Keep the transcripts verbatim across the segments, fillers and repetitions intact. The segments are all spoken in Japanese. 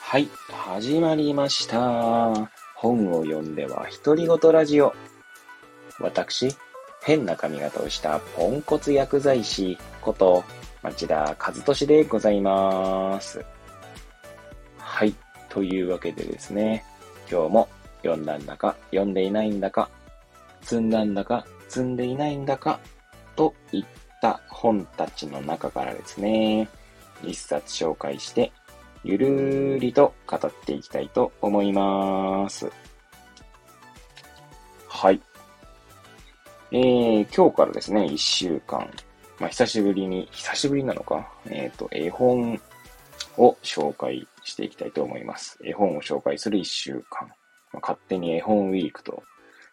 はい、始まりました。本を読んでは独り言ラジオ。私、変な髪型をしたポンコツ薬剤師こと町田和俊でございます。はい、というわけでですね、今日も読んだんだか読んでいないんだか、積んだんだか積んでいないんだかといった本たちの中からですね、一冊紹介してゆるーりと語っていきたいと思います。はい。えー、今日からですね、一週間、まあ、久しぶりに、久しぶりなのか、えっと、絵本を紹介していきたいと思います。絵本を紹介する一週間、まあ、勝手に絵本ウィークと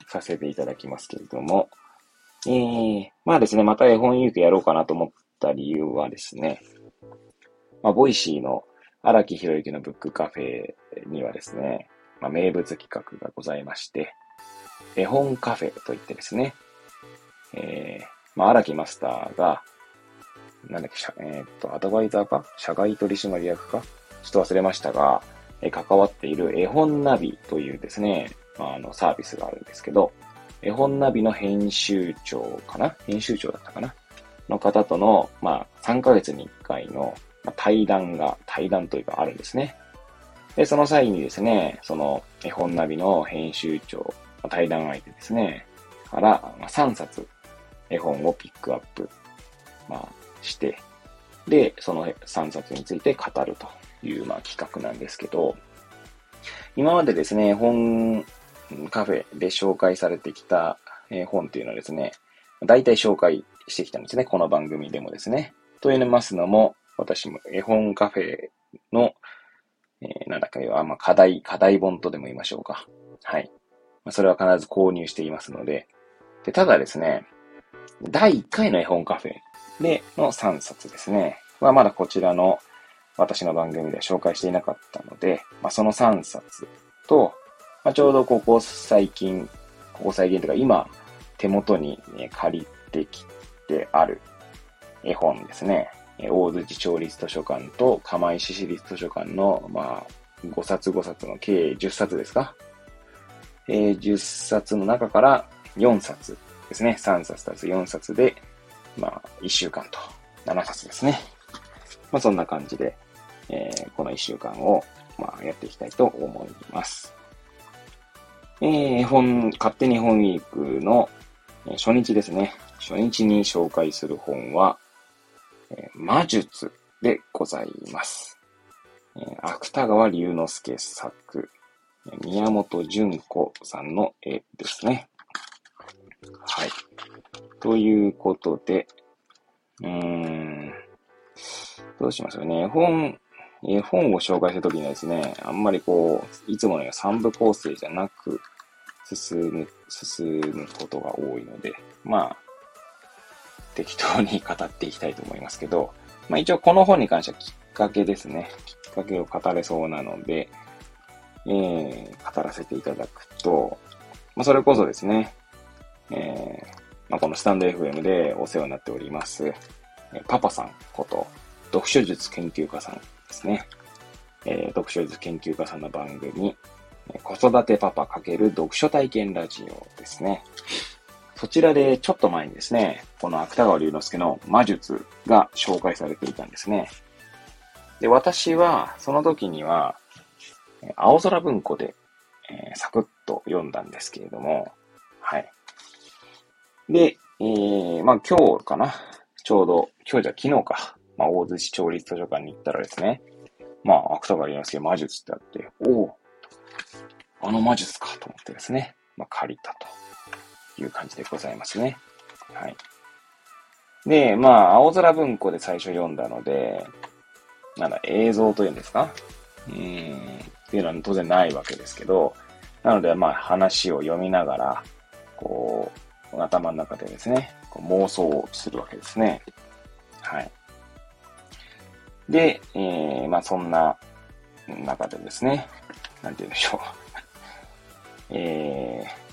させていただきますけれども、えー、まあですね、また絵本ウィークやろうかなと思った理由はですね、まあ、ボイシーの荒木博之のブックカフェにはですね、まあ、名物企画がございまして、絵本カフェといってですね、えー、まあ、荒木マスターが、なんだっけ、えー、っと、アドバイザーか社外取締役かちょっと忘れましたが、えー、関わっている絵本ナビというですね、まあ、あの、サービスがあるんですけど、絵本ナビの編集長かな編集長だったかなの方との、まあ、さんかげつにいっかいの対談が、対談というかあるんですね。で、その際にですね、その絵本ナビの編集長、対談相手ですね、からさんさつ絵本をピックアップ、まあ、して、で、そのさんさつについて語るという、まあ、企画なんですけど、今までですね、絵本カフェで紹介されてきた絵本っていうのはですね、大体紹介してきたんですね、この番組でもですね。と言いますのも、私も絵本カフェの、えー、なんだかあ、まあ、課題、課題本とでも言いましょうか。はい。まあ、それは必ず購入していますので。で、ただですね、だいいっかいの絵本カフェでのさんさつですね。はまだこちらの私の番組では紹介していなかったので、まあ、そのさんさつと、まあ、ちょうどここ最近、ここ最近というか今手元に、ね、借りてきてある絵本ですね。大槌町立図書館と釜石市立図書館の、まあ、ごさつごさつの計じゅっさつですか、えー、じゅっさつの中からよんさつですね。さんさつたすよんさつで、まあ、いっしゅうかんとななさつですね。まあ、そんな感じで、えー、このいっしゅうかんを、まあ、やっていきたいと思います。えー、本、勝手に本ウィークの初日ですね。初日に紹介する本は、魔術でございます。芥川龍之介作、宮本純子さんの絵ですね。はい。ということで、うーん、どうしましょうね。絵本、絵本を紹介するときにはですね、あんまりこう、いつものような三部構成じゃなく進む、進むことが多いので、まあ、適当に語っていきたいと思いますけど、まあ一応この本に関してはきっかけですね。きっかけを語れそうなので、えー、語らせていただくと、まあそれこそですね、えー、まあこのスタンド エフエム でお世話になっております、パパさんこと、読書術研究家さんですね。えー、読書術研究家さんの番組、子育てパパ×読書体験ラジオですね。そちらでちょっと前にですね、この芥川龍之介の魔術が紹介されていたんですね。で、私はその時には青空文庫で、えー、サクッと読んだんですけれども、はい。で、えー、まあ今日かな、ちょうど今日じゃ昨日か、まあ大槌町立図書館に行ったらですね、まあ芥川龍之介魔術ってあって、おお、あの魔術かと思ってですね、まあ借りたと。いう感じでございますね。はい。で、まあ、青空文庫で最初読んだので、なんだ、映像というんですか？うーん、っていうのは当然ないわけですけど、なので、まあ、話を読みながら、こう、頭の中でですね、こう妄想をするわけですね。はい。で、えー、まあ、そんな中でですね、なんて言うんでしょう。えー、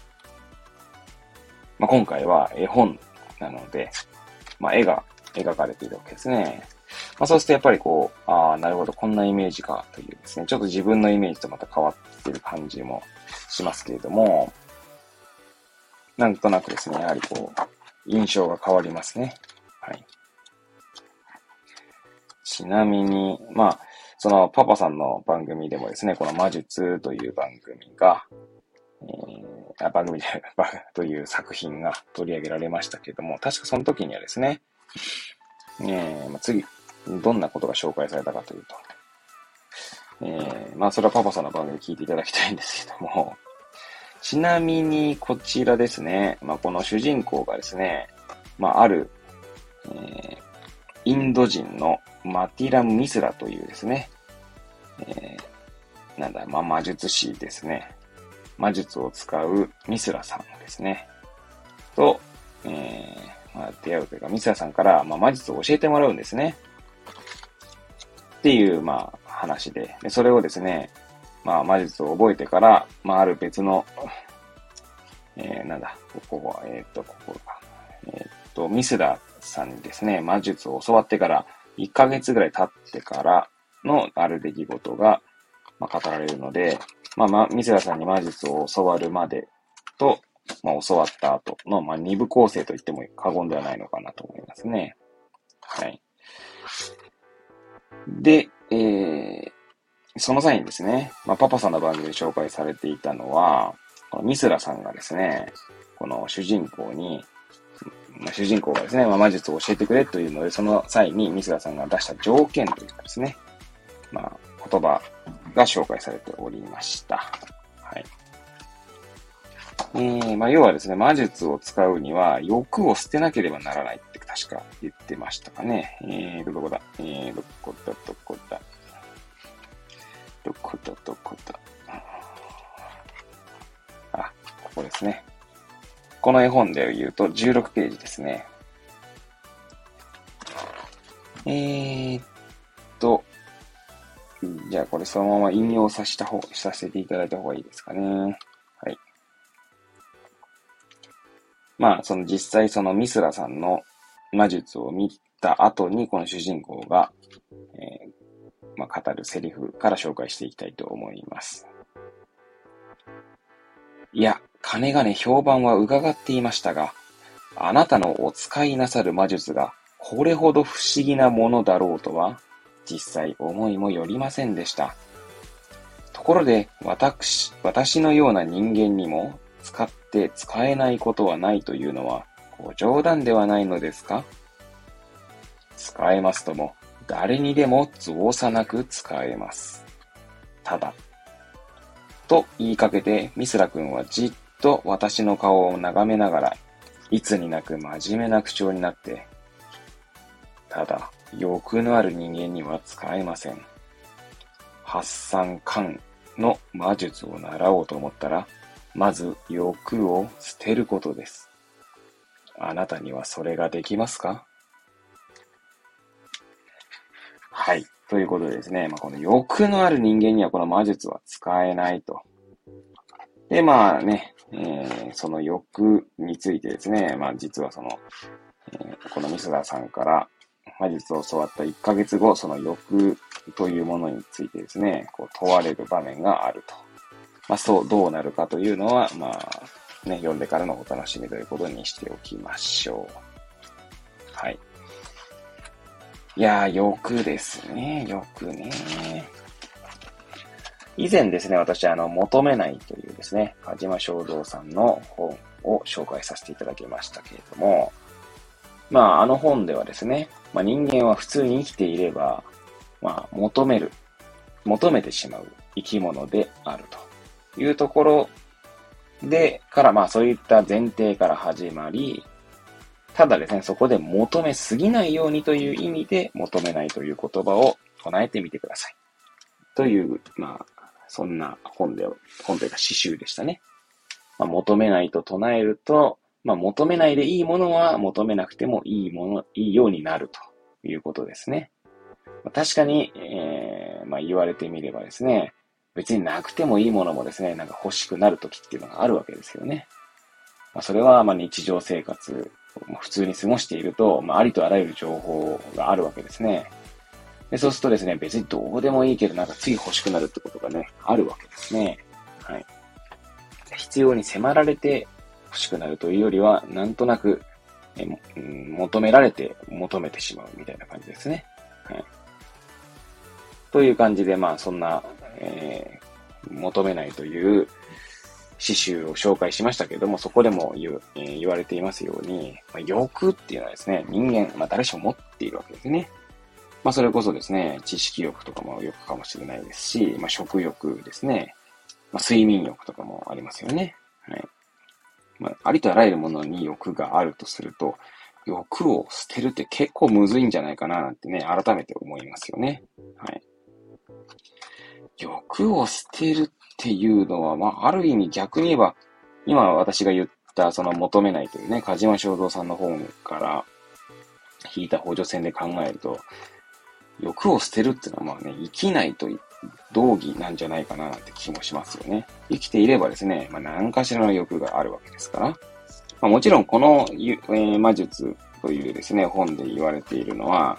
まあ、今回は絵本なので、まあ、絵が描かれているわけですね。まあ、そうするとやっぱりこう、ああ、なるほど、こんなイメージかというですね、ちょっと自分のイメージとまた変わっている感じもしますけれども、なんとなくですね、やはりこう、印象が変わりますね。はい。ちなみに、まあ、そのパパさんの番組でもですね、この魔術という番組が、えー、あ番組でという作品が取り上げられましたけれども、確かその時にはですね、えーまあ、次、どんなことが紹介されたかというと、えー、まあ、それはパパさんの番組聞いていただきたいんですけども、ちなみにこちらですね、まあ、この主人公がですね、まあ、ある、えー、インド人のマティラム・ミスラというですね、えー、なんだ、まあ、魔術師ですね。魔術を使うミスラさんですね。と、えーまあ、出会うというか、ミスラさんから、まあ、魔術を教えてもらうんですね。っていう、まあ、話で。で、それをですね、まあ、魔術を覚えてから、まあ、ある別の、えー、なんだ、ここは、えー、っと、ここか。えー、っと、ミスラさんにですね、魔術を教わってから、いっかげつぐらい経ってからのある出来事が、まあ、語られるので、まあ、まあ、ミスラさんに魔術を教わるまでと、まあ、教わった後の、まあ、二部構成と言っても過言ではないのかなと思いますね。はい。で、えー、その際にですね、まあ、パパさんの番組で紹介されていたのは、このミスラさんがですね、この主人公に、まあ、主人公がですね、まあ、魔術を教えてくれというので、その際にミスラさんが出した条件というかですね、まあ、言葉が紹介されておりました。はい。えー、まあ、要はですね、魔術を使うには欲を捨てなければならないって確か言ってましたかね。えー、どこだ、えー、どこだ、どこだ、どこだ、どこだ。あ、ここですね。この絵本で言うとじゅうろくページですね。えーっと、じゃあこれそのまま引用させた方、させていただいた方がいいですかね。はい。まあ、その実際そのミスラさんの魔術を見た後にこの主人公が、えー、まあ、語るセリフから紹介していきたいと思います。いや、金がね評判は伺っていましたが、あなたのお使いなさる魔術がこれほど不思議なものだろうとは、実際思いもよりませんでした。ところで、私、私のような人間にも使って使えないことはないというのは、ご冗談ではないのですか？使えますとも、誰にでも造作なく使えます。ただ、と言いかけてミスラ君はじっと私の顔を眺めながら、いつになく真面目な口調になって、ただ、欲のある人間には使えません。発散感の魔術を習おうと思ったら、まず欲を捨てることです。あなたにはそれができますか？はい。ということでですね、まあ、この欲のある人間にはこの魔術は使えないと。で、まあね、えー、その欲についてですね、まあ実はその、えー、このミスラさんから魔術を教わったいっかげつご、その欲というものについてですね、こう問われる場面があると。まあそう、どうなるかというのは、まあね、読んでからのお楽しみということにしておきましょう。はい。いやー、欲ですね。欲ね。以前ですね、私、あの、求めないというですね、梶間正蔵さんの本を紹介させていただきましたけれども、まあ、あの本ではですね、まあ、人間は普通に生きていれば、まあ、求める、求めてしまう生き物であるというところで、から、まあ、そういった前提から始まり、ただですね、そこで求めすぎないようにという意味で、求めないという言葉を唱えてみてください。という、まあ、そんな本で、本というか詩集でしたね。まあ、求めないと唱えると、まあ、求めないでいいものは求めなくてもいいもの、いいようになるということですね。まあ、確かに、えー、まあ、言われてみればですね、別になくてもいいものもですね、なんか欲しくなるときっていうのがあるわけですよね。まあ、それはまあ日常生活普通に過ごしていると、まあ、ありとあらゆる情報があるわけですね。でそうするとですね、別にどうでもいいけどなんかつい欲しくなるってことがね、あるわけですね。はい。必要に迫られて欲しくなるというよりは、なんとなく、えもうん、求められて求めてしまうみたいな感じですね。はい。という感じで、まあそんな、えー、求めないという詩集を紹介しましたけれども、そこでも 言,、えー、言われていますように、まあ、欲っていうのはですね、人間、まあ誰しも持っているわけですね。まあそれこそですね、知識欲とかも欲かもしれないですし、まあ食欲ですね、まあ睡眠欲とかもありますよね。はい。まあありとあらゆるものに欲があるとすると、欲を捨てるって結構むずいんじゃないかななんてね、改めて思いますよね。はい。欲を捨てるっていうのは、まあある意味逆に言えば、今私が言ったその求めないというね、梶間正蔵さんの本から引いた補助線で考えると、欲を捨てるってのはまあね、生きないと同義なんじゃないかなって気もしますよね。生きていればですね、まあ何かしらの欲があるわけですから。まあもちろんこの、えー、魔術というですね、本で言われているのは、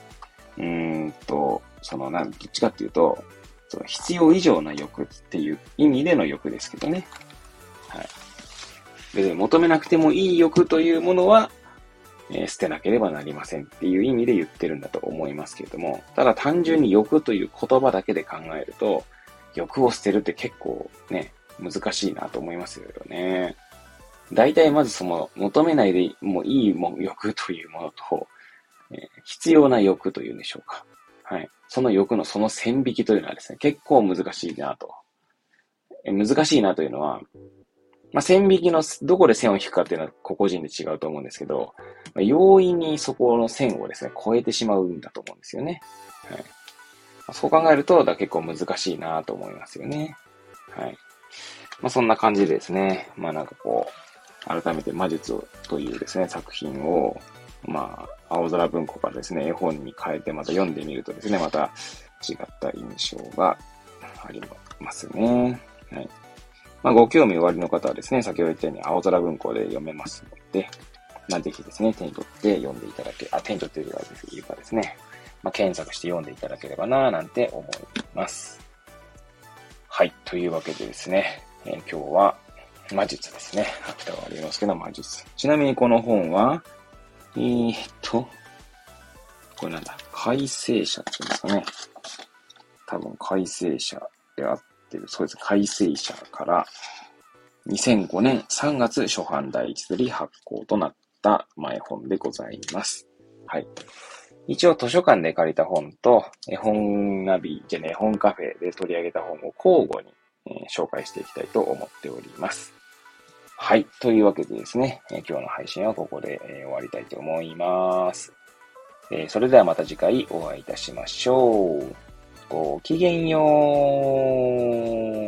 うーんと、そのなん、どっちかっていうと、その必要以上な欲っていう意味での欲ですけどね。はい。別に求めなくてもいい欲というものは、えー、捨てなければなりませんっていう意味で言ってるんだと思いますけれども、ただ単純に欲という言葉だけで考えると、欲を捨てるって結構ね、難しいなと思いますよね。だいたいまずその求めないでもいいも欲というものと、えー、必要な欲というんでしょうか。はい。その欲のその線引きというのはですね、結構難しいなと。えー、難しいなというのは、まあ、線引きのどこで線を引くかっていうのは個々人で違うと思うんですけど、まあ、容易にそこの線をですね、超えてしまうんだと思うんですよね。はい、まあ、そう考えるとだ結構難しいなと思いますよね。はい。まあ、そんな感じでですね、まあなんかこう、改めて魔術というですね、作品を、まあ、青空文庫からですね、絵本に変えてまた読んでみるとですね、また違った印象がありますね。はい。まあ、ご興味おありの方はですね、先ほど言ったように青空文庫で読めますので、まあ、ぜひですね、手に取って読んでいただけ、あ、手に取っていただければですね、まあ、検索して読んでいただければなぁなんて思います。はい、というわけでですね、えー、今日は魔術ですね。芥川龍之介の魔術。ちなみにこの本は、えー、っと、これなんだ、改正者って言うんですかね。多分改正者であって、そうです。改正者からにせんごねんさんがつ初版だいいちより発行となった前本でございます。はい。一応図書館で借りた本と、絵本ナビ、じゃね、絵本カフェで取り上げた本を交互に、えー、紹介していきたいと思っております。はい。というわけでですね、えー、今日の配信はここで、えー、終わりたいと思います、えー。それではまた次回お会いいたしましょう。ごきげんよう。